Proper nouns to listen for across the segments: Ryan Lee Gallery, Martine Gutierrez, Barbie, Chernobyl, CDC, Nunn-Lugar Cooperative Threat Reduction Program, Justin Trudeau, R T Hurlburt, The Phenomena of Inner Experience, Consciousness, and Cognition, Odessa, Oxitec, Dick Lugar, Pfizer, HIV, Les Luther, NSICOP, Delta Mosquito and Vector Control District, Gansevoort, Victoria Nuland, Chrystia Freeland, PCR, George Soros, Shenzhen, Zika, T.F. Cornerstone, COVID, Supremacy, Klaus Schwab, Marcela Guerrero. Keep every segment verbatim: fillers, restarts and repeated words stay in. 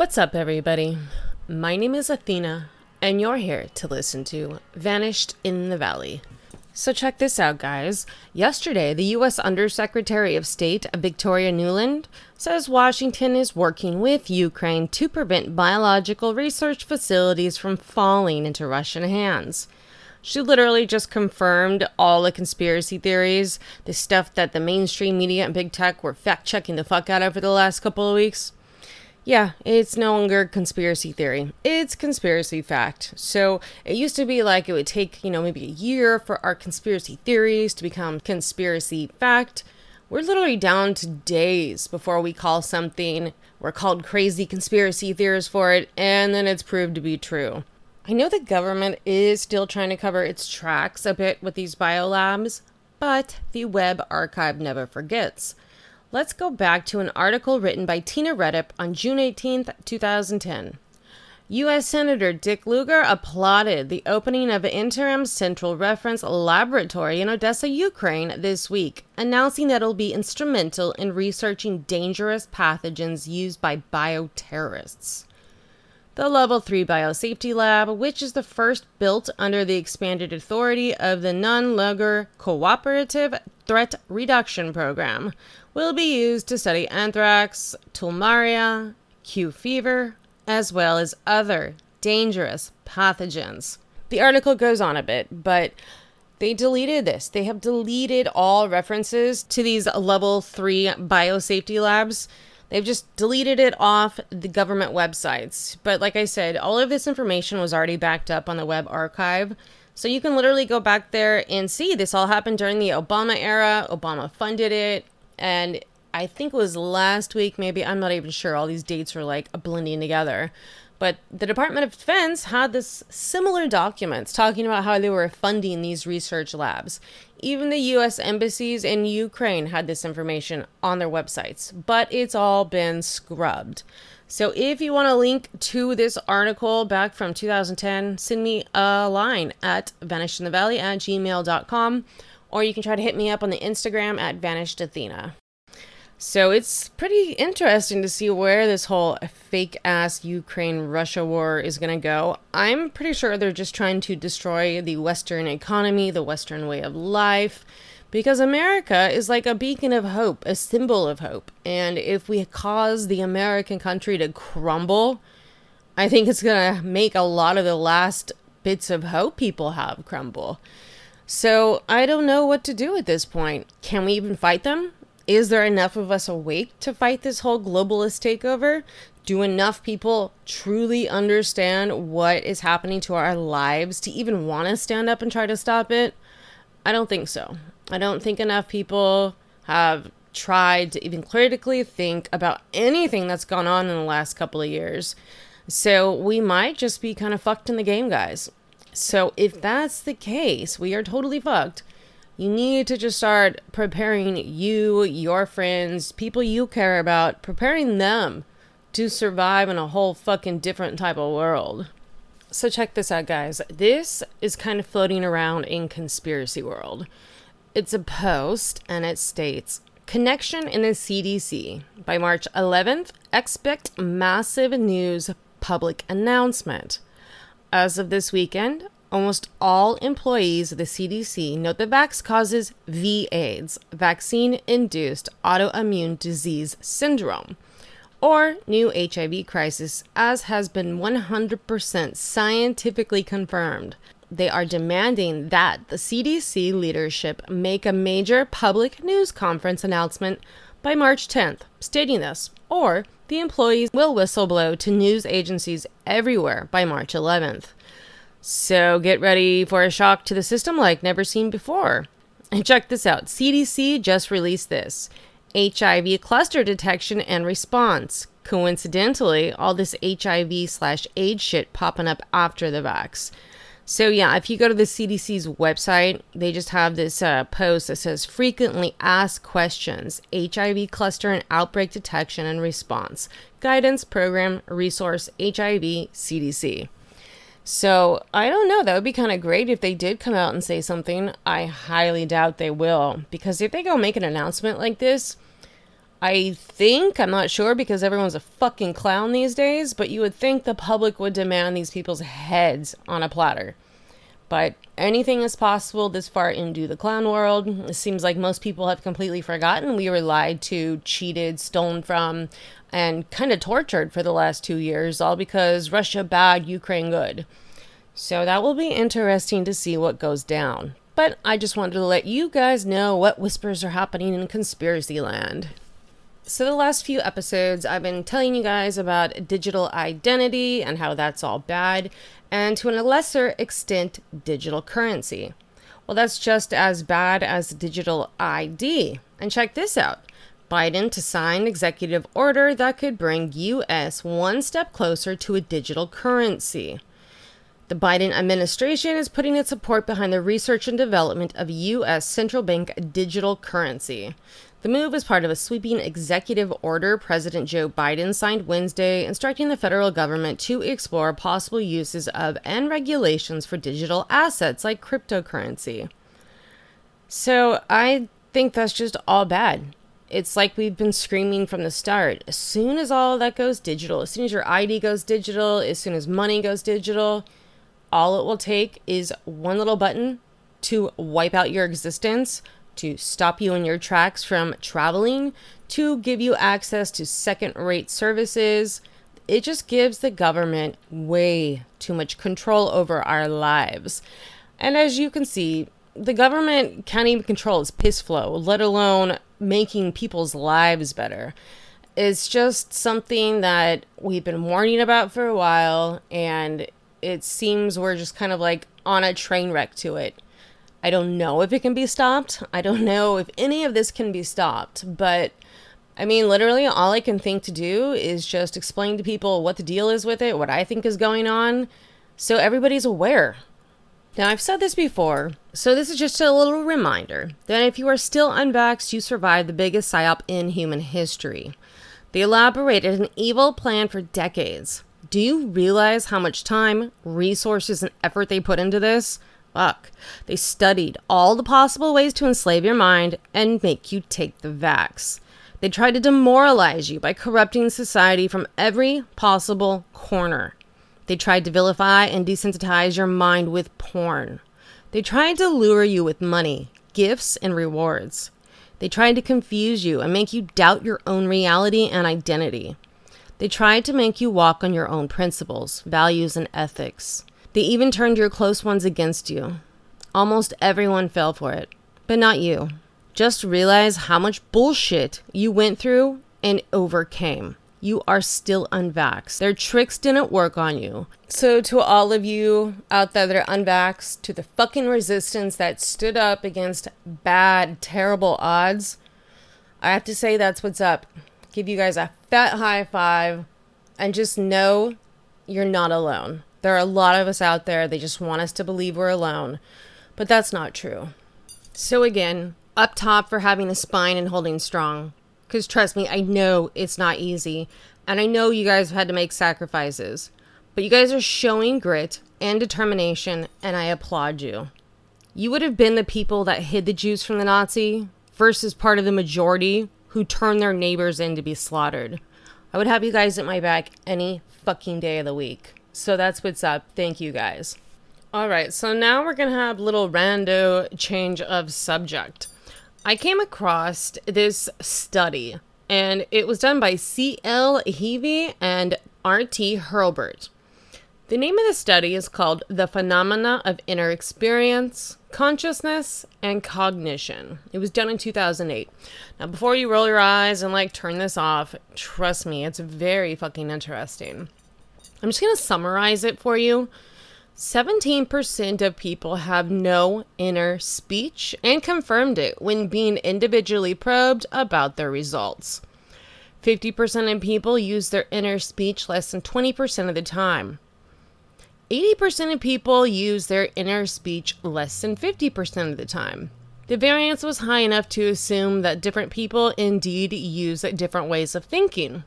What's up, everybody? My name is Athena, and you're here to listen to Vanished in the Valley. So check this out, guys. Yesterday, the U S Undersecretary of State, Victoria Nuland, says Washington is working with Ukraine to prevent biological research facilities from falling into Russian hands. She literally just confirmed all the conspiracy theories, the stuff that the mainstream media and big tech were fact-checking the fuck out of for the last couple of weeks. Yeah, it's no longer conspiracy theory. It's conspiracy fact. So it used to be like it would take, you know, maybe a year for our conspiracy theories to become conspiracy fact. We're literally down to days before we call something. We're called crazy conspiracy theorists for it, and then it's proved to be true. I know the government is still trying to cover its tracks a bit with these biolabs, but the web archive never forgets. Let's go back to an article written by Tina Redip on June eighteenth, twenty ten. U S Senator Dick Lugar applauded the opening of an interim central reference laboratory in Odessa, Ukraine this week, announcing that it'll be instrumental in researching dangerous pathogens used by bioterrorists. The Level three Biosafety Lab, which is the first built under the expanded authority of the Nunn-Lugar Cooperative Threat Reduction Program, will be used to study anthrax, tularemia, Q fever, as well as other dangerous pathogens. The article goes on a bit, but they deleted this. They have deleted all references to these Level three Biosafety Labs. They've just deleted it off the government websites. But like I said, all of this information was already backed up on the web archive. So you can literally go back there and see this all happened during the Obama era. Obama funded it. And I think it was last week, maybe. I'm not even sure. All these dates are like blending together. But the Department of Defense had this similar documents talking about how they were funding these research labs. Even the U S embassies in Ukraine had this information on their websites, but it's all been scrubbed. So if you want a link to this article back from two thousand ten, send me a line at vanishedinthevalley at gmail dot com, or you can try to hit me up on the Instagram at vanishedathena. So it's pretty interesting to see where this whole fake-ass Ukraine-Russia war is going to go. I'm pretty sure they're just trying to destroy the Western economy, the Western way of life, because America is like a beacon of hope, a symbol of hope. And if we cause the American country to crumble, I think it's going to make a lot of the last bits of hope people have crumble. So I don't know what to do at this point. Can we even fight them? Is there enough of us awake to fight this whole globalist takeover? Do enough people truly understand what is happening to our lives to even want to stand up and try to stop it? I don't think so. I don't think enough people have tried to even critically think about anything that's gone on in the last couple of years. So we might just be kind of fucked in the game, guys. So if that's the case, we are totally fucked. You need to just start preparing you, your friends, people you care about, preparing them to survive in a whole fucking different type of world. So check this out, guys. This is kind of floating around in conspiracy world. It's a post and it states, connection in the C D C. By March eleventh, expect massive news public announcement. As of this weekend, almost all employees of the C D C note that Vax causes V AIDS, Vaccine-Induced Autoimmune Disease Syndrome, or new H I V crisis, as has been one hundred percent scientifically confirmed. They are demanding that the C D C leadership make a major public news conference announcement by March tenth, stating this, or the employees will whistleblow to news agencies everywhere by March eleventh. So get ready for a shock to the system like never seen before. And check this out. C D C just released this. H I V cluster detection and response. Coincidentally, all this H I V slash AIDS shit popping up after the vax. So yeah, if you go to the C D C's website, they just have this uh, post that says frequently asked questions, H I V cluster and outbreak detection and response. Guidance, program, resource, H I V, C D C. So, I don't know. That would be kind of great if they did come out and say something. I highly doubt they will. Because if they go make an announcement like this, I think, I'm not sure because everyone's a fucking clown these days, but you would think the public would demand these people's heads on a platter. But anything is possible this far into the clown world. It seems like most people have completely forgotten we were lied to, cheated, stolen from, and kind of tortured for the last two years, all because Russia bad, Ukraine good. So that will be interesting to see what goes down. But I just wanted to let you guys know what whispers are happening in conspiracy land. So the last few episodes, I've been telling you guys about digital identity and how that's all bad, and to a lesser extent, digital currency. Well, that's just as bad as digital I D. And check this out. Biden to sign executive order that could bring U S one step closer to a digital currency. The Biden administration is putting its support behind the research and development of U S central bank digital currency. The move is part of a sweeping executive order President Joe Biden signed Wednesday, instructing the federal government to explore possible uses of and regulations for digital assets like cryptocurrency. So I think that's just all bad. It's like we've been screaming from the start. As soon as all of that goes digital, as soon as your I D goes digital, as soon as money goes digital, all it will take is one little button to wipe out your existence, to stop you in your tracks from traveling, to give you access to second-rate services. It just gives the government way too much control over our lives. And as you can see, the government can't even control its piss flow, let alone making people's lives better. It's just something that we've been warning about for a while, and it seems we're just kind of like on a train wreck to it. I don't know if it can be stopped. I don't know if any of this can be stopped. But, I mean, literally all I can think to do is just explain to people what the deal is with it, what I think is going on, so everybody's aware. Now, I've said this before, so this is just a little reminder that if you are still unvaxxed, you survived the biggest psyop in human history. They elaborated an evil plan for decades. Do you realize how much time, resources, and effort they put into this? Fuck. They studied all the possible ways to enslave your mind and make you take the vax. They tried to demoralize you by corrupting society from every possible corner. They tried to vilify and desensitize your mind with porn. They tried to lure you with money, gifts, and rewards. They tried to confuse you and make you doubt your own reality and identity. They tried to make you walk on your own principles, values, and ethics. They even turned your close ones against you. Almost everyone fell for it, but not you. Just realize how much bullshit you went through and overcame. You are still unvaxxed. Their tricks didn't work on you. So to all of you out there that are unvaxxed, to the fucking resistance that stood up against bad, terrible odds, I have to say that's what's up. Give you guys a fat high five, and just know you're not alone. There are a lot of us out there. They just want us to believe we're alone, but that's not true. So again, up top for having a spine and holding strong, because trust me, I know it's not easy, and I know you guys have had to make sacrifices, but you guys are showing grit and determination, and I applaud you. You would have been the people that hid the Jews from the Nazi versus part of the majority who turn their neighbors in to be slaughtered. I would have you guys at my back any fucking day of the week. So that's what's up. Thank you guys. All right, so now we're going to have a little rando change of subject. I came across this study, and it was done by C L Heavey and R T Hurlburt. The name of the study is called The Phenomena of Inner Experience, Consciousness, and Cognition. It was done in two thousand eight. Now, before you roll your eyes and, like, turn this off, trust me, it's very fucking interesting. I'm just going to summarize it for you. seventeen percent of people have no inner speech and confirmed it when being individually probed about their results. fifty percent of people use their inner speech less than twenty percent of the time. eighty percent of people use their inner speech less than fifty percent of the time. The variance was high enough to assume that different people indeed use different ways of thinking.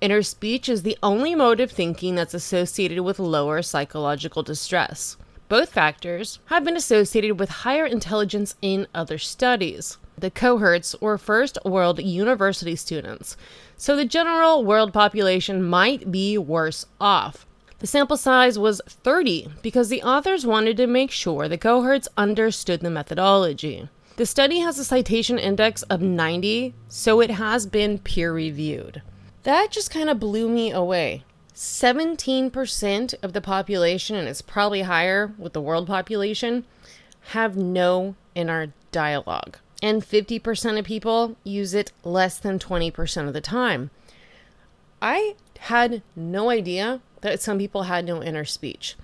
Inner speech is the only mode of thinking that's associated with lower psychological distress. Both factors have been associated with higher intelligence in other studies. The cohorts were first world university students, so the general world population might be worse off. The sample size was thirty because the authors wanted to make sure the cohorts understood the methodology. The study has a citation index of ninety, so it has been peer-reviewed. That just kind of blew me away. seventeen percent of the population, and it's probably higher with the world population, have no in our dialogue. And fifty percent of people use it less than twenty percent of the time. I had no idea that some people had no inner speech.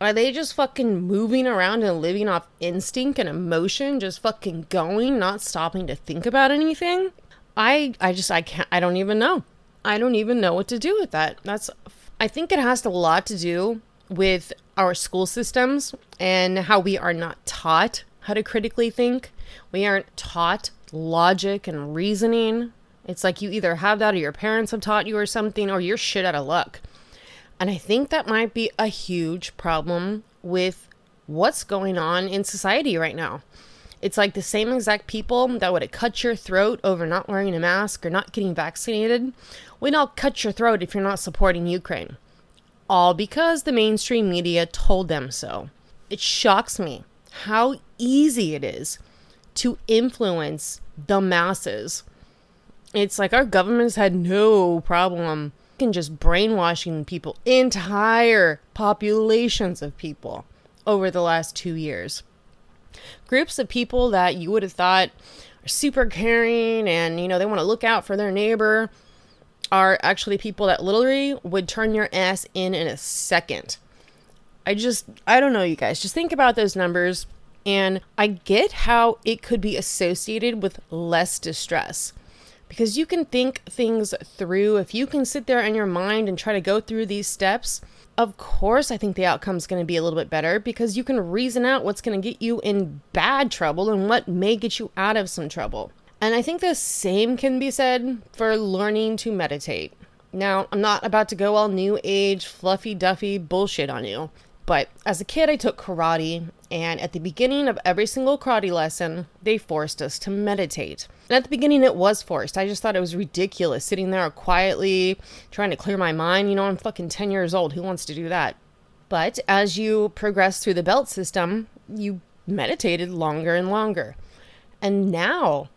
Are they just fucking moving around and living off instinct and emotion, just fucking going, not stopping to think about anything? I I just, I can't, I don't even know. I don't even know what to do with that. That's, I think it has a lot to do with our school systems and how we are not taught how to critically think. We aren't taught logic and reasoning. It's like you either have that or your parents have taught you or something, or you're shit out of luck. And I think that might be a huge problem with what's going on in society right now. It's like the same exact people that would have cut your throat over not wearing a mask or not getting vaccinated would all cut your throat if you're not supporting Ukraine. All because the mainstream media told them so. It shocks me how easy it is to influence the masses. It's like our government's had no problem and just brainwashing people, entire populations of people over the last two years. Groups of people that you would have thought are super caring and, you know, they want to look out for their neighbor are actually people that literally would turn your ass in in a second. I just, I don't know, you guys. Just think about those numbers, and I get how it could be associated with less distress. Because you can think things through. If you can sit there in your mind and try to go through these steps, of course I think the outcome's going to be a little bit better because you can reason out what's going to get you in bad trouble and what may get you out of some trouble. And I think the same can be said for learning to meditate. Now, I'm not about to go all new age, fluffy duffy bullshit on you, but as a kid I took karate, and at the beginning of every single karate lesson, they forced us to meditate. And at the beginning, it was forced. I just thought it was ridiculous sitting there quietly trying to clear my mind. You know, I'm fucking ten years old. Who wants to do that? But as you progress through the belt system, you meditated longer and longer. And now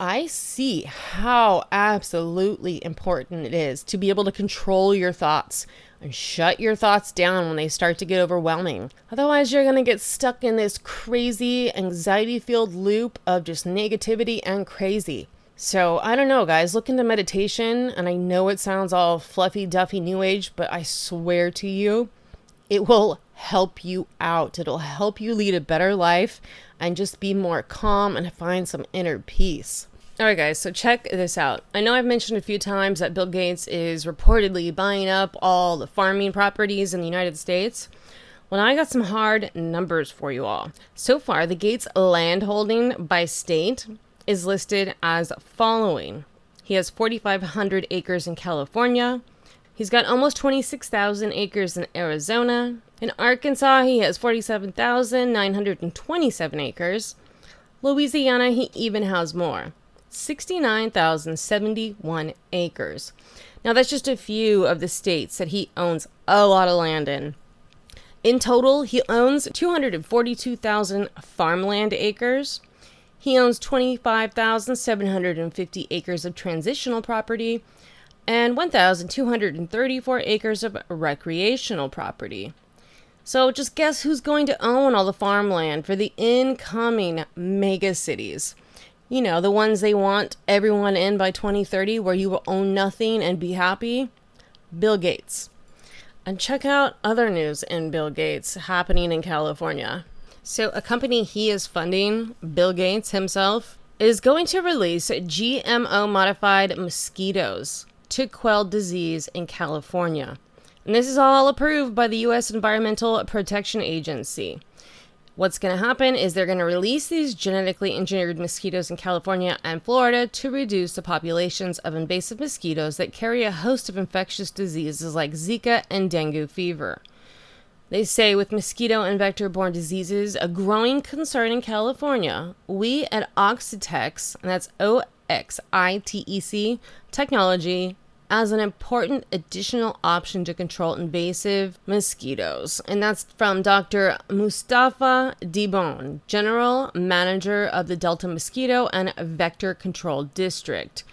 I see how absolutely important it is to be able to control your thoughts and shut your thoughts down when they start to get overwhelming. Otherwise, you're going to get stuck in this crazy anxiety-filled loop of just negativity and crazy. So I don't know, guys, look into meditation, and I know it sounds all fluffy, duffy, new age, but I swear to you, it will help you out. It'll help you lead a better life and just be more calm and find some inner peace. All right, guys, so check this out. I know I've mentioned a few times that Bill Gates is reportedly buying up all the farming properties in the United States. Well, now I got some hard numbers for you all. So far, the Gates land holding by state is listed as following. He has four thousand five hundred acres in California. He's got almost twenty-six thousand acres in Arizona. In Arkansas, he has forty-seven thousand nine hundred twenty-seven acres. Louisiana, he even has more. sixty-nine thousand seventy-one acres. Now that's just a few of the states that he owns a lot of land in. In total, he owns two hundred forty-two thousand farmland acres. He owns twenty-five thousand seven hundred fifty acres of transitional property and one thousand two hundred thirty-four acres of recreational property. So just guess who's going to own all the farmland for the incoming megacities. You know, the ones they want everyone in by twenty thirty, where you will own nothing and be happy. Bill Gates. And check out other news in Bill Gates happening in California. So a company he is funding, Bill Gates himself, is going to release G M O-modified mosquitoes to quell disease in California. And this is all approved by the U S Environmental Protection Agency. What's going to happen is they're going to release these genetically engineered mosquitoes in California and Florida to reduce the populations of invasive mosquitoes that carry a host of infectious diseases like Zika and dengue fever. They say with mosquito and vector-borne diseases a growing concern in California, we at Oxitec, and that's O X I T E C, technology as an important additional option to control invasive mosquitoes. And that's from Doctor Mustafa Dibon, General Manager of the Delta Mosquito and Vector Control District.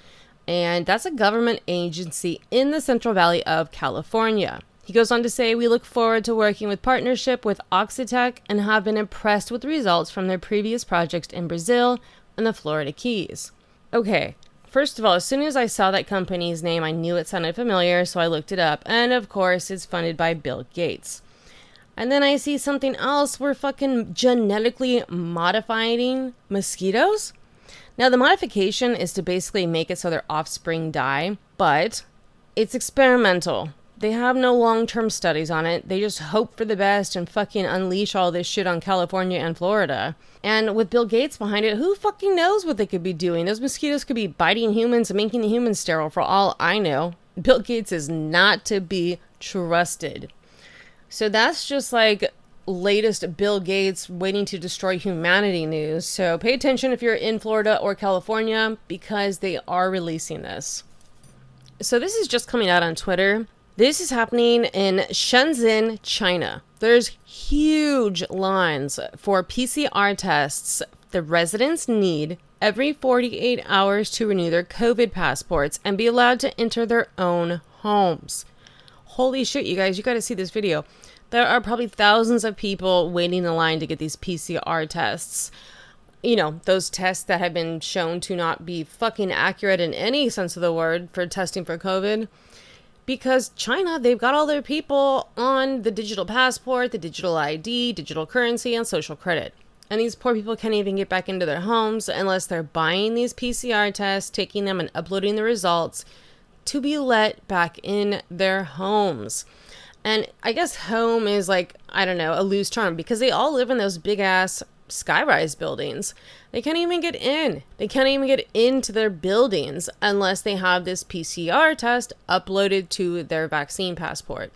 And that's a government agency in the Central Valley of California. He goes on to say, we look forward to working with partnership with Oxitec and have been impressed with results from their previous projects in Brazil and the Florida Keys. Okay, first of all, as soon as I saw that company's name, I knew it sounded familiar, so I looked it up. And of course, it's funded by Bill Gates. And then I see something else. We're fucking genetically modifying mosquitoes? Now, the modification is to basically make it so their offspring die, but it's experimental. They have no long-term studies on it. They just hope for the best and fucking unleash all this shit on California and Florida. And with Bill Gates behind it, who fucking knows what they could be doing? Those mosquitoes could be biting humans and making the humans sterile for all I know. Bill Gates is not to be trusted. So that's just like latest Bill Gates waiting to destroy humanity news. So pay attention if you're in Florida or California because they are releasing this. So this is just coming out on Twitter. This is happening in Shenzhen, China. There's huge lines for P C R tests the residents need every forty-eight hours to renew their COVID passports and be allowed to enter their own homes. Holy shit, you guys, you got to see this video. There are probably thousands of people waiting in line to get these P C R tests. You know, those tests that have been shown to not be fucking accurate in any sense of the word for testing for COVID. Because China, they've got all their people on the digital passport, the digital I D, digital currency, and social credit. And these poor people can't even get back into their homes unless they're buying these P C R tests, taking them and uploading the results to be let back in their homes. And I guess home is like, I don't know, a loose term because they all live in those big ass skyrise buildings. They can't even get in. They can't even get into their buildings unless they have this P C R test uploaded to their vaccine passport.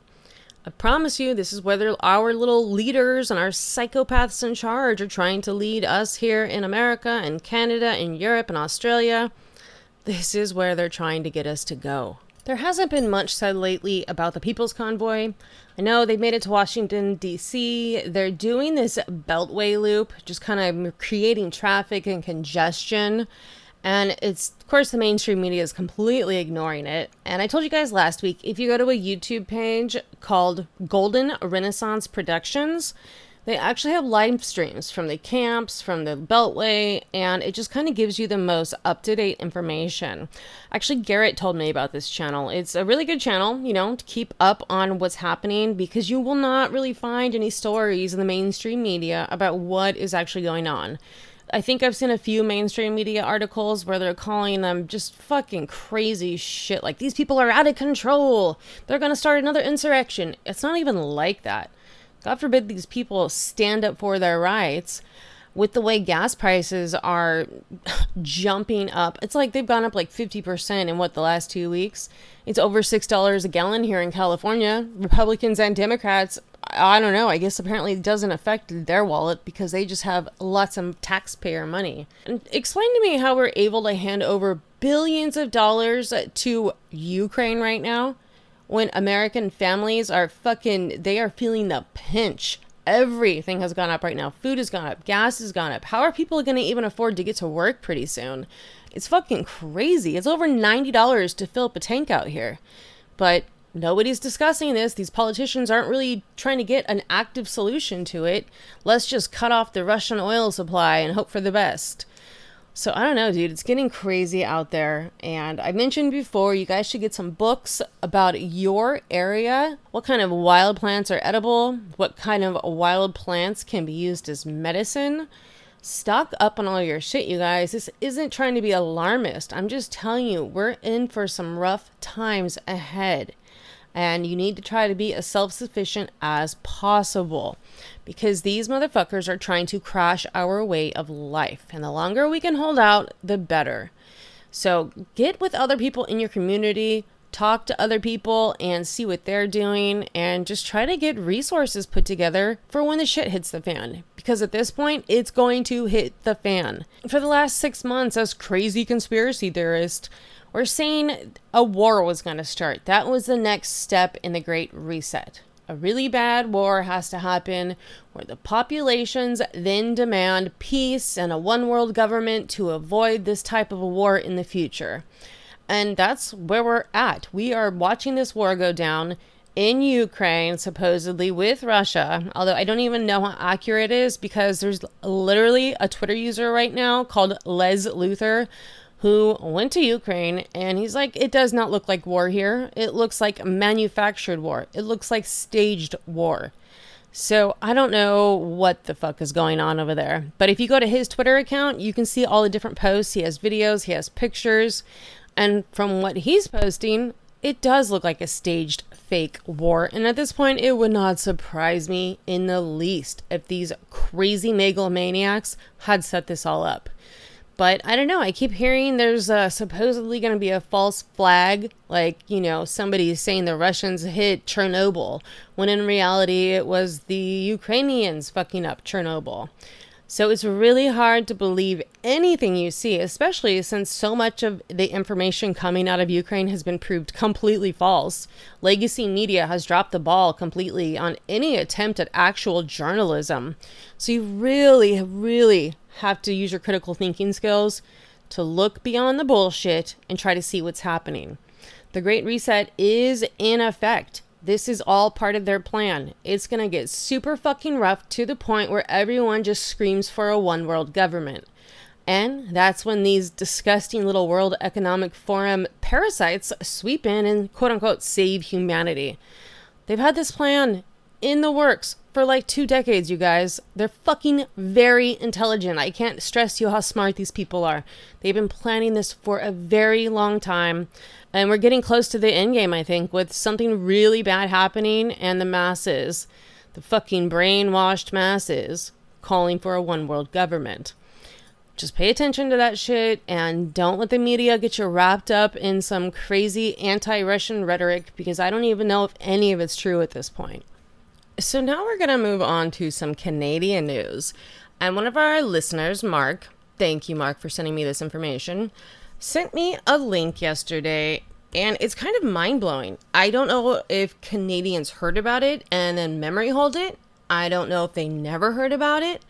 I promise you, this is where our little leaders and our psychopaths in charge are trying to lead us here in America and Canada and Europe and Australia. This is where they're trying to get us to go. There hasn't been much said lately about the People's Convoy. I know they've made it to Washington, D C. They're doing this beltway loop, just kind of creating traffic and congestion. And it's, of course, the mainstream media is completely ignoring it. And I told you guys last week, if you go to a YouTube page called Golden Renaissance Productions, they actually have live streams from the camps, from the Beltway, and it just kind of gives you the most up-to-date information. Actually, Garrett told me about this channel. It's a really good channel, you know, to keep up on what's happening because you will not really find any stories in the mainstream media about what is actually going on. I think I've seen a few mainstream media articles where they're calling them just fucking crazy shit. Like, these people are out of control. They're going to start another insurrection. It's not even like that. God forbid these people stand up for their rights with the way gas prices are jumping up. It's like they've gone up like fifty percent in what, the last two weeks? It's over six dollars a gallon here in California. Republicans and Democrats, I don't know, I guess apparently it doesn't affect their wallet because they just have lots of taxpayer money. And explain to me how we're able to hand over billions of dollars to Ukraine right now. When American families are fucking, they are feeling the pinch. Everything has gone up right now. Food has gone up. Gas has gone up. How are people going to even afford to get to work pretty soon? It's fucking crazy. It's over ninety dollars to fill up a tank out here. But nobody's discussing this. These politicians aren't really trying to get an active solution to it. Let's just cut off the Russian oil supply and hope for the best. So I don't know, dude, it's getting crazy out there. And I mentioned before, you guys should get some books about your area. What kind of wild plants are edible? What kind of wild plants can be used as medicine? Stock up on all your shit, you guys. This isn't trying to be alarmist. I'm just telling you, we're in for some rough times ahead. And you need to try to be as self-sufficient as possible because these motherfuckers are trying to crash our way of life. And the longer we can hold out, the better. So get with other people in your community. talk to other people and see what they're doing and just try to get resources put together for when the shit hits the fan. Because at this point, it's going to hit the fan. For the last six months, us crazy conspiracy theorists were saying a war was going to start. That was the next step in the Great Reset. A really bad war has to happen where the populations then demand peace and a one world government to avoid this type of a war in the future. And that's where we're at. We are watching this war go down in Ukraine, supposedly with Russia. Although I don't even know how accurate it is because there's literally a Twitter user right now called Les Luther who went to Ukraine, and he's like, it does not look like war here. It looks like manufactured war. It looks like staged war. So I don't know what the fuck is going on over there. But if you go to his Twitter account, you can see all the different posts. He has videos, he has pictures. And from what he's posting, it does look like a staged fake war. And at this point, it would not surprise me in the least if these crazy megalomaniacs had set this all up. But I don't know, I keep hearing there's uh, supposedly going to be a false flag, like, you know, somebody is saying the Russians hit Chernobyl, when in reality it was the Ukrainians fucking up Chernobyl. So it's really hard to believe anything you see, especially since so much of the information coming out of Ukraine has been proved completely false. Legacy media has dropped the ball completely on any attempt at actual journalism. So you really, really have to use your critical thinking skills to look beyond the bullshit and try to see what's happening. The Great Reset is in effect. This is all part of their plan. It's going to get super fucking rough to the point where everyone just screams for a one world government. And that's when these disgusting little World Economic Forum parasites sweep in and quote unquote save humanity. They've had this plan in the works for like two decades, you guys. They're fucking very intelligent. I can't stress to you how smart these people are. They've been planning this for a very long time. And we're getting close to the end game, I think, with something really bad happening and the masses, the fucking brainwashed masses, calling for a one-world government. Just pay attention to that shit and don't let the media get you wrapped up in some crazy anti-Russian rhetoric because I don't even know if any of it's true at this point. So now we're going to move on to some Canadian news. And one of our listeners, Mark, thank you, Mark, for sending me this information, sent me a link yesterday, and it's kind of mind-blowing. I don't know if Canadians heard about it and then memory hold it. I don't know if they never heard about it,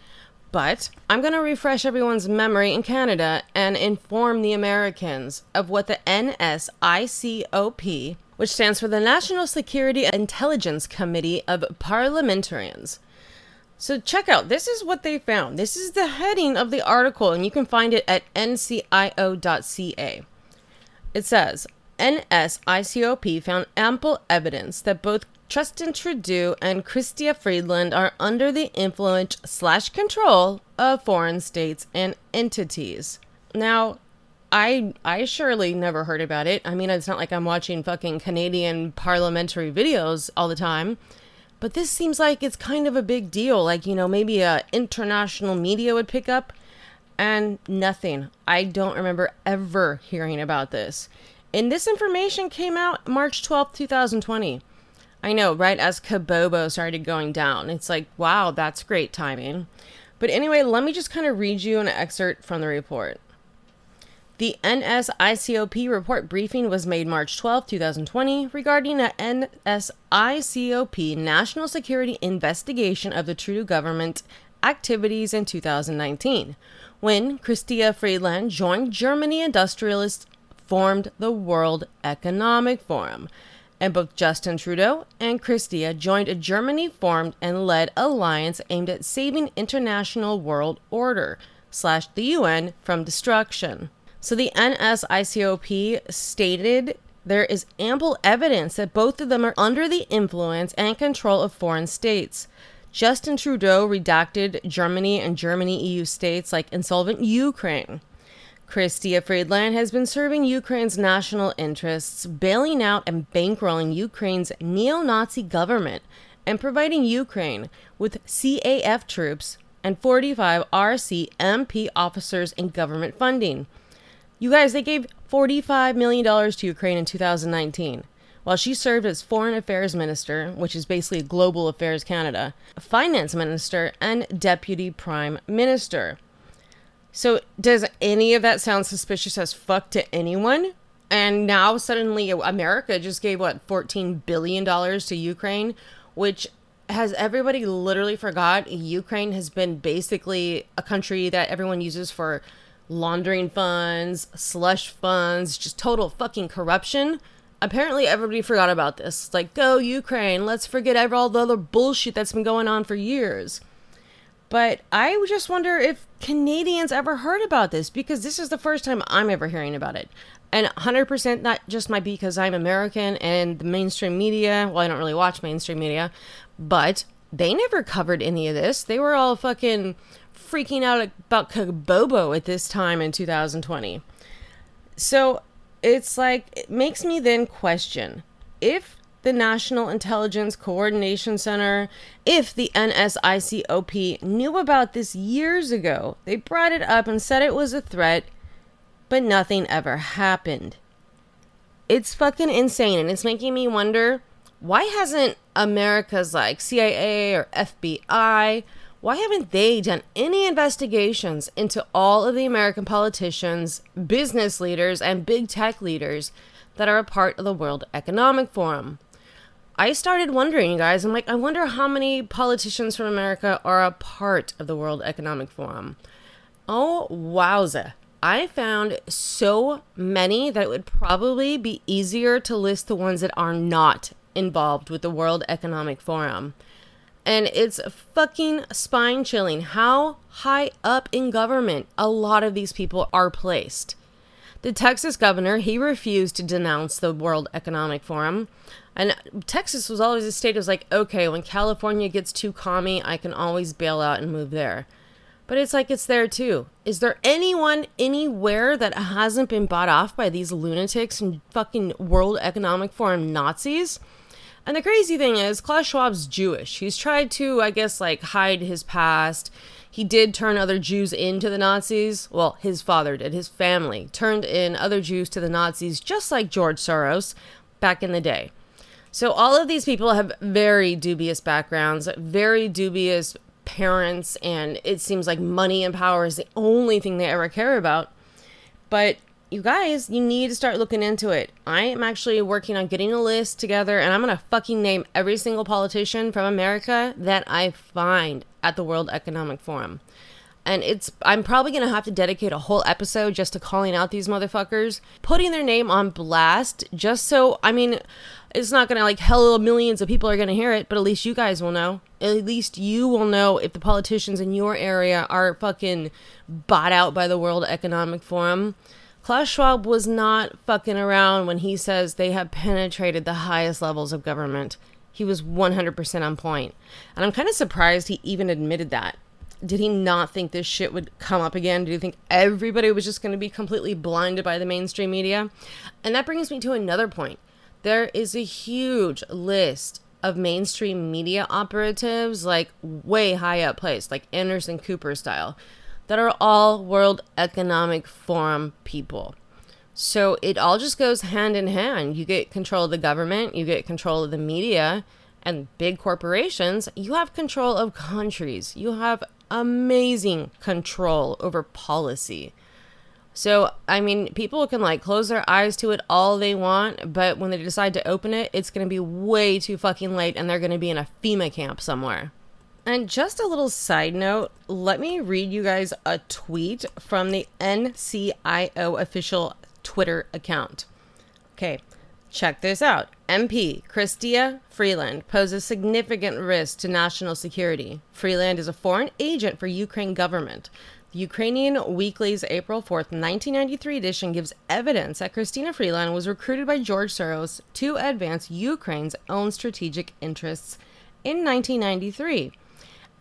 but I'm going to refresh everyone's memory in Canada and inform the Americans of what the N S I C O P, which stands for the National Security Intelligence Committee of Parliamentarians. So check out, this is what they found. This is the heading of the article, and you can find it at N C I O dot C A. It says, N S I C O P found ample evidence that both Justin Trudeau and Chrystia Freeland are under the influence slash control of foreign states and entities. Now, I I surely never heard about it. I mean, it's not like I'm watching fucking Canadian parliamentary videos all the time. But this seems like it's kind of a big deal. Like, you know, maybe a international media would pick up and nothing. I don't remember ever hearing about this. And this information came out March twelfth, twenty twenty. I know, right as Kabobo started going down. It's like, wow, that's great timing. But anyway, let me just kind of read you an excerpt from the report. The N S I C O P report briefing was made March twelfth, twenty twenty, regarding a N S I C O P National Security investigation of the Trudeau government activities in two thousand nineteen, when Chrystia Freeland joined Germany industrialists formed the World Economic Forum, and both Justin Trudeau and Chrystia joined a Germany-formed and led alliance aimed at saving international world order slash the U N from destruction. So the N S I C O P stated there is ample evidence that both of them are under the influence and control of foreign states. Justin Trudeau redacted Germany and Germany E U states like insolvent Ukraine. Chrystia Freeland has been serving Ukraine's national interests, bailing out and bankrolling Ukraine's neo-Nazi government and providing Ukraine with C A F troops and forty-five R C M P officers and government funding. You guys, they gave forty-five million dollars to Ukraine in two thousand nineteen. While she served as Foreign Affairs Minister, which is basically Global Affairs Canada, Finance Minister, and Deputy Prime Minister. So does any of that sound suspicious as fuck to anyone? And now suddenly America just gave, what, fourteen billion dollars to Ukraine, which has everybody literally forgot Ukraine has been basically a country that everyone uses for laundering funds, slush funds, just total fucking corruption. Apparently everybody forgot about this. It's like, go Ukraine, let's forget ever all the other bullshit that's been going on for years. But I just wonder if Canadians ever heard about this, because this is the first time I'm ever hearing about it. And one hundred percent not just might be because I'm American and the mainstream media, well, I don't really watch mainstream media, but they never covered any of this. They were all fucking freaking out about Bobo at this time in two thousand twenty. So it's like, it makes me then question if the National Intelligence Coordination Center, if the N S I C O P knew about this years ago, they brought it up and said it was a threat, but nothing ever happened. It's fucking insane, and it's making me wonder, why hasn't America's like C I A or F B I, why haven't they done any investigations into all of the American politicians, business leaders, and big tech leaders that are a part of the World Economic Forum? I started wondering, you guys. I'm like, I wonder how many politicians from America are a part of the World Economic Forum. Oh, wowza. I found so many that it would probably be easier to list the ones that are not involved with the World Economic Forum. And it's fucking spine-chilling how high up in government a lot of these people are placed. The Texas governor, he refused to denounce the World Economic Forum. And Texas was always a state that was like, okay, when California gets too commie, I can always bail out and move there. But it's like, it's there too. Is there anyone anywhere that hasn't been bought off by these lunatics and fucking World Economic Forum Nazis? And the crazy thing is, Klaus Schwab's Jewish. He's tried to, I guess, like, hide his past. He did turn other Jews into the Nazis. Well, his father did. His family turned in other Jews to the Nazis, just like George Soros back in the day. So all of these people have very dubious backgrounds, very dubious parents, and it seems like money and power is the only thing they ever care about. But you guys, you need to start looking into it. I am actually working on getting a list together, and I'm going to fucking name every single politician from America that I find at the World Economic Forum. And it's I'm probably going to have to dedicate a whole episode just to calling out these motherfuckers, putting their name on blast, just so, I mean, it's not going to like, hello, millions of people are going to hear it, but at least you guys will know. At least you will know if the politicians in your area are fucking bought out by the World Economic Forum. Klaus Schwab was not fucking around when he says they have penetrated the highest levels of government. He was one hundred percent on point. And I'm kind of surprised he even admitted that. Did he not think this shit would come up again? Did he think everybody was just going to be completely blinded by the mainstream media? And that brings me to another point. There is a huge list of mainstream media operatives, like way high up placed, like Anderson Cooper style, that are all World Economic Forum people. So it all just goes hand in hand. You get control of the government, you get control of the media and big corporations, you have control of countries. You have amazing control over policy. So, I mean, people can like close their eyes to it all they want, but when they decide to open it, it's going to be way too fucking late and they're going to be in a FEMA camp somewhere. And just a little side note, let me read you guys a tweet from the N C I O official Twitter account. Okay, check this out. M P Chrystia Freeland poses significant risk to national security. Freeland is a foreign agent for Ukraine government. The Ukrainian Weekly's April fourth, nineteen ninety-three edition gives evidence that Kristina Freeland was recruited by George Soros to advance Ukraine's own strategic interests in nineteen ninety-three.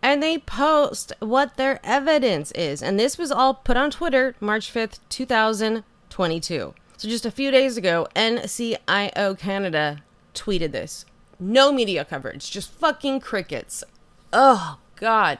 And they post what their evidence is. And this was all put on Twitter, March fifth, two thousand twenty-two. So just a few days ago, N C I O Canada tweeted this. No media coverage, just fucking crickets. Oh, God.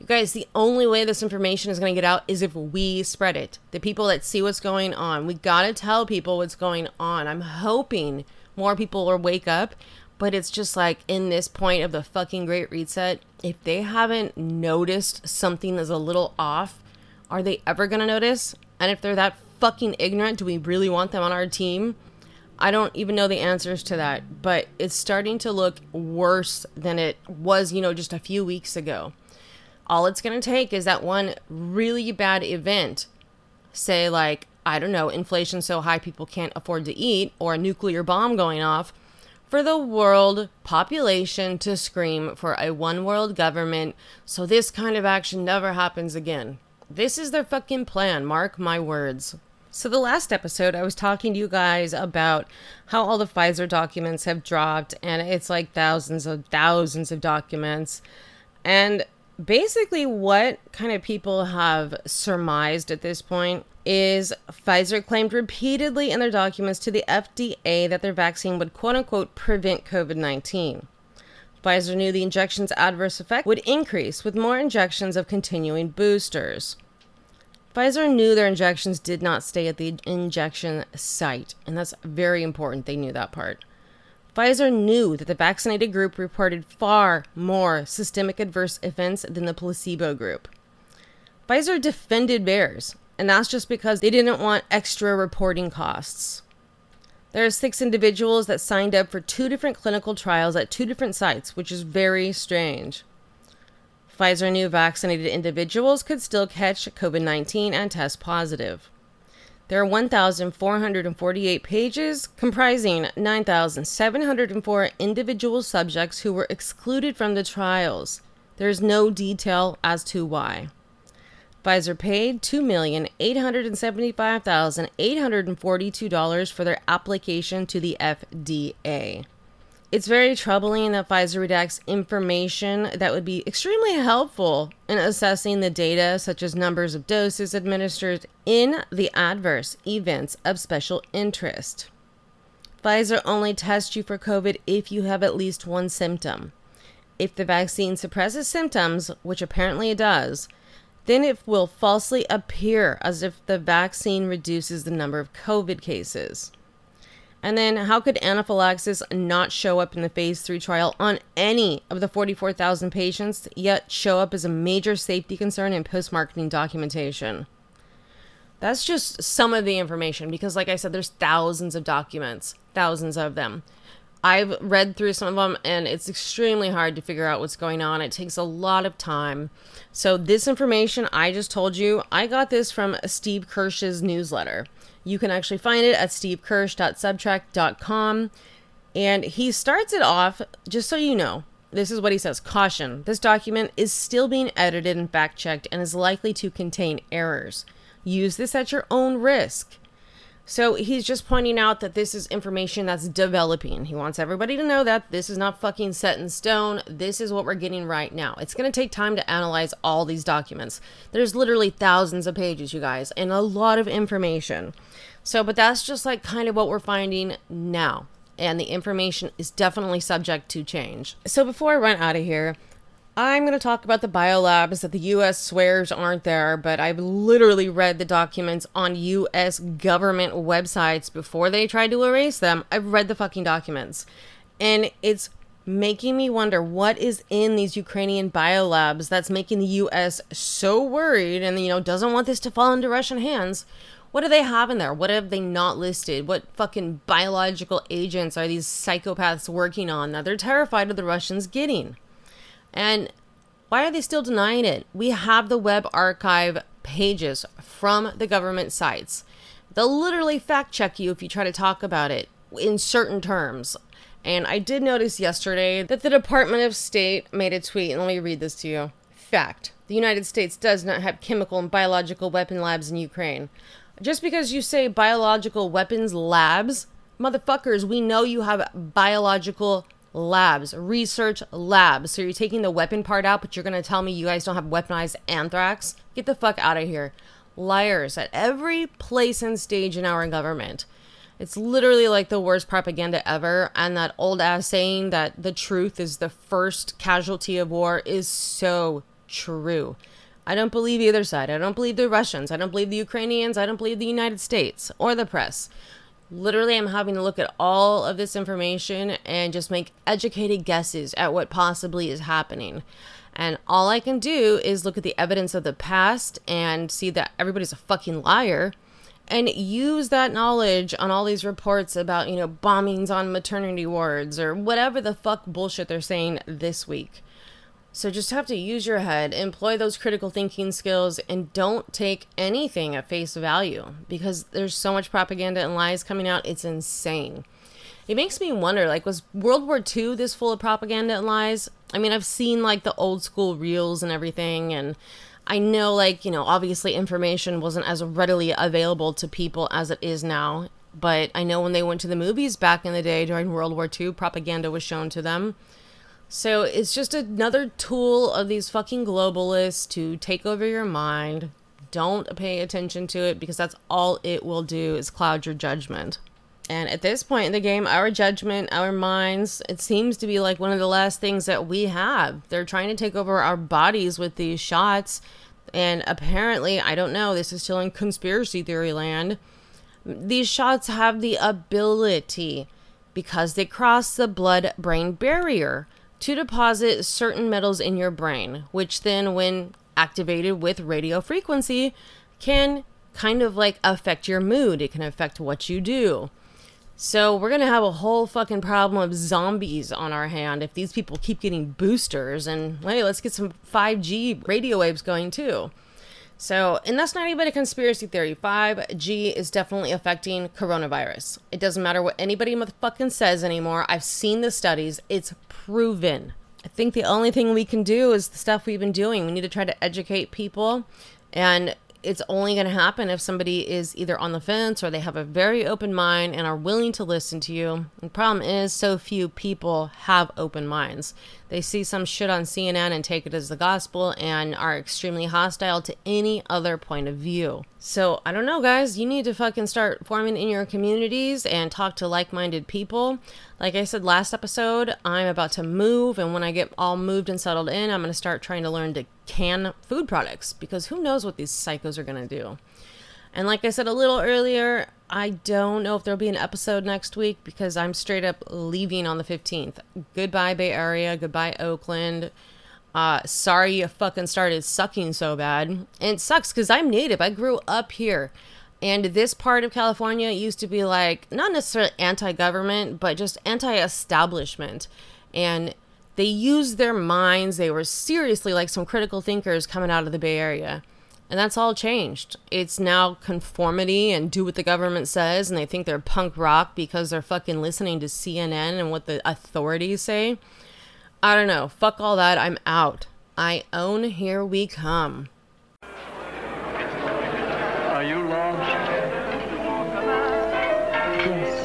You guys, the only way this information is going to get out is if we spread it. The people that see what's going on. We got to tell people what's going on. I'm hoping more people will wake up. But it's just like in this point of the fucking Great Reset, if they haven't noticed something that's a little off, are they ever going to notice? And if they're that fucking ignorant, do we really want them on our team? I don't even know the answers to that. But it's starting to look worse than it was, you know, just a few weeks ago. All it's going to take is that one really bad event, say like, I don't know, inflation so high people can't afford to eat, or a nuclear bomb going off, for the world population to scream for a one world government so this kind of action never happens again. This is their fucking plan, mark my words. So the last episode, I was talking to you guys about how all the Pfizer documents have dropped, and it's like thousands of thousands of documents. And basically what kind of people have surmised at this point is Pfizer claimed repeatedly in their documents to the F D A that their vaccine would quote-unquote prevent COVID nineteen. Pfizer knew the injection's adverse effect would increase with more injections of continuing boosters. Pfizer knew their injections did not stay at the injection site, and that's very important. They knew that part. Pfizer knew that the vaccinated group reported far more systemic adverse events than the placebo group. Pfizer defended theirs, and that's just because they didn't want extra reporting costs. There are six individuals that signed up for two different clinical trials at two different sites, which is very strange. Pfizer knew vaccinated individuals could still catch COVID nineteen and test positive. There are one thousand four hundred forty-eight pages comprising nine thousand seven hundred four individual subjects who were excluded from the trials. There is no detail as to why. Pfizer paid two million eight hundred seventy-five thousand eight hundred forty-two dollars for their application to the F D A. It's very troubling that Pfizer redacts information that would be extremely helpful in assessing the data, such as numbers of doses administered in the adverse events of special interest. Pfizer only tests you for COVID if you have at least one symptom. If the vaccine suppresses symptoms, which apparently it does, then it will falsely appear as if the vaccine reduces the number of COVID cases. And then how could anaphylaxis not show up in the phase three trial on any of the forty-four thousand patients, yet show up as a major safety concern in post-marketing documentation? That's just some of the information, because like I said, there's thousands of documents, thousands of them. I've read through some of them, and it's extremely hard to figure out what's going on. It takes a lot of time. So this information I just told you, I got this from Steve Kirsch's newsletter. You can actually find it at steve kirsch dot subtract dot com. And he starts it off, just so you know, this is what he says. Caution, this document is still being edited and fact-checked and is likely to contain errors. Use this at your own risk. So he's just pointing out that this is information that's developing. He wants everybody to know that this is not fucking set in stone. This is what we're getting right now. It's going to take time to analyze all these documents. There's literally thousands of pages, you guys, and a lot of information. So, but that's just like kind of what we're finding now. And the information is definitely subject to change. So before I run out of here, I'm going to talk about the biolabs that the U S swears aren't there, but I've literally read the documents on U S government websites before they tried to erase them. I've read the fucking documents. And it's making me wonder what is in these Ukrainian biolabs that's making the U S so worried and, you know, doesn't want this to fall into Russian hands. What do they have in there? What have they not listed? What fucking biological agents are these psychopaths working on that they're terrified of the Russians getting? And why are they still denying it? We have the web archive pages from the government sites. They'll literally fact check you if you try to talk about it in certain terms. And I did notice yesterday that the Department of State made a tweet, and let me read this to you. Fact, the United States does not have chemical and biological weapon labs in Ukraine. Just because you say biological weapons labs, motherfuckers, we know you have biological labs, research labs. So you're taking the weapon part out, but you're going to tell me you guys don't have weaponized anthrax? Get the fuck out of here. Liars at every place and stage in our government. It's literally like the worst propaganda ever. And that old ass saying that the truth is the first casualty of war is so true. I don't believe either side. I don't believe the Russians. I don't believe the Ukrainians. I don't believe the United States or the press. Literally, I'm having to look at all of this information and just make educated guesses at what possibly is happening. And all I can do is look at the evidence of the past and see that everybody's a fucking liar and use that knowledge on all these reports about, you know, bombings on maternity wards or whatever the fuck bullshit they're saying this week. So just have to use your head, employ those critical thinking skills, and don't take anything at face value because there's so much propaganda and lies coming out. It's insane. It makes me wonder, like, was World War Two this full of propaganda and lies? I mean, I've seen, like, the old school reels and everything, and I know, like, you know, obviously information wasn't as readily available to people as it is now, but I know when they went to the movies back in the day during World War Two, propaganda was shown to them. So it's just another tool of these fucking globalists to take over your mind. Don't pay attention to it because that's all it will do is cloud your judgment. And at this point in the game, our judgment, our minds, it seems to be like one of the last things that we have. They're trying to take over our bodies with these shots. And apparently, I don't know, this is still in conspiracy theory land. These shots have the ability, because they cross the blood-brain barrier, to deposit certain metals in your brain, which then when activated with radio frequency can kind of like affect your mood. It can affect what you do. So we're going to have a whole fucking problem of zombies on our hand if these people keep getting boosters and hey, let's get some five G radio waves going too. So, and that's not even a conspiracy theory. five G is definitely affecting coronavirus. It doesn't matter what anybody motherfucking says anymore. I've seen the studies. It's proven. I think the only thing we can do is the stuff we've been doing. We need to try to educate people, and it's only going to happen if somebody is either on the fence or they have a very open mind and are willing to listen to you. And the problem is so few people have open minds. They see some shit on C N N and take it as the gospel and are extremely hostile to any other point of view. So I don't know, guys, you need to fucking start forming in your communities and talk to like-minded people. Like I said last episode, I'm about to move, and when I get all moved and settled in, I'm going to start trying to learn to can food products because who knows what these psychos are going to do. And like I said a little earlier, I don't know if there'll be an episode next week because I'm straight up leaving on the fifteenth. Goodbye, Bay Area. Goodbye, Oakland. Uh, sorry you fucking started sucking so bad. And it sucks because I'm native. I grew up here. And this part of California used to be like, not necessarily anti-government, but just anti-establishment. And they used their minds. They were seriously like some critical thinkers coming out of the Bay Area. And that's all changed. It's now conformity and do what the government says. And they think they're punk rock because they're fucking listening to C N N and what the authorities say. I don't know. Fuck all that. I'm out. I own Here We Come. Are you lost? Yes.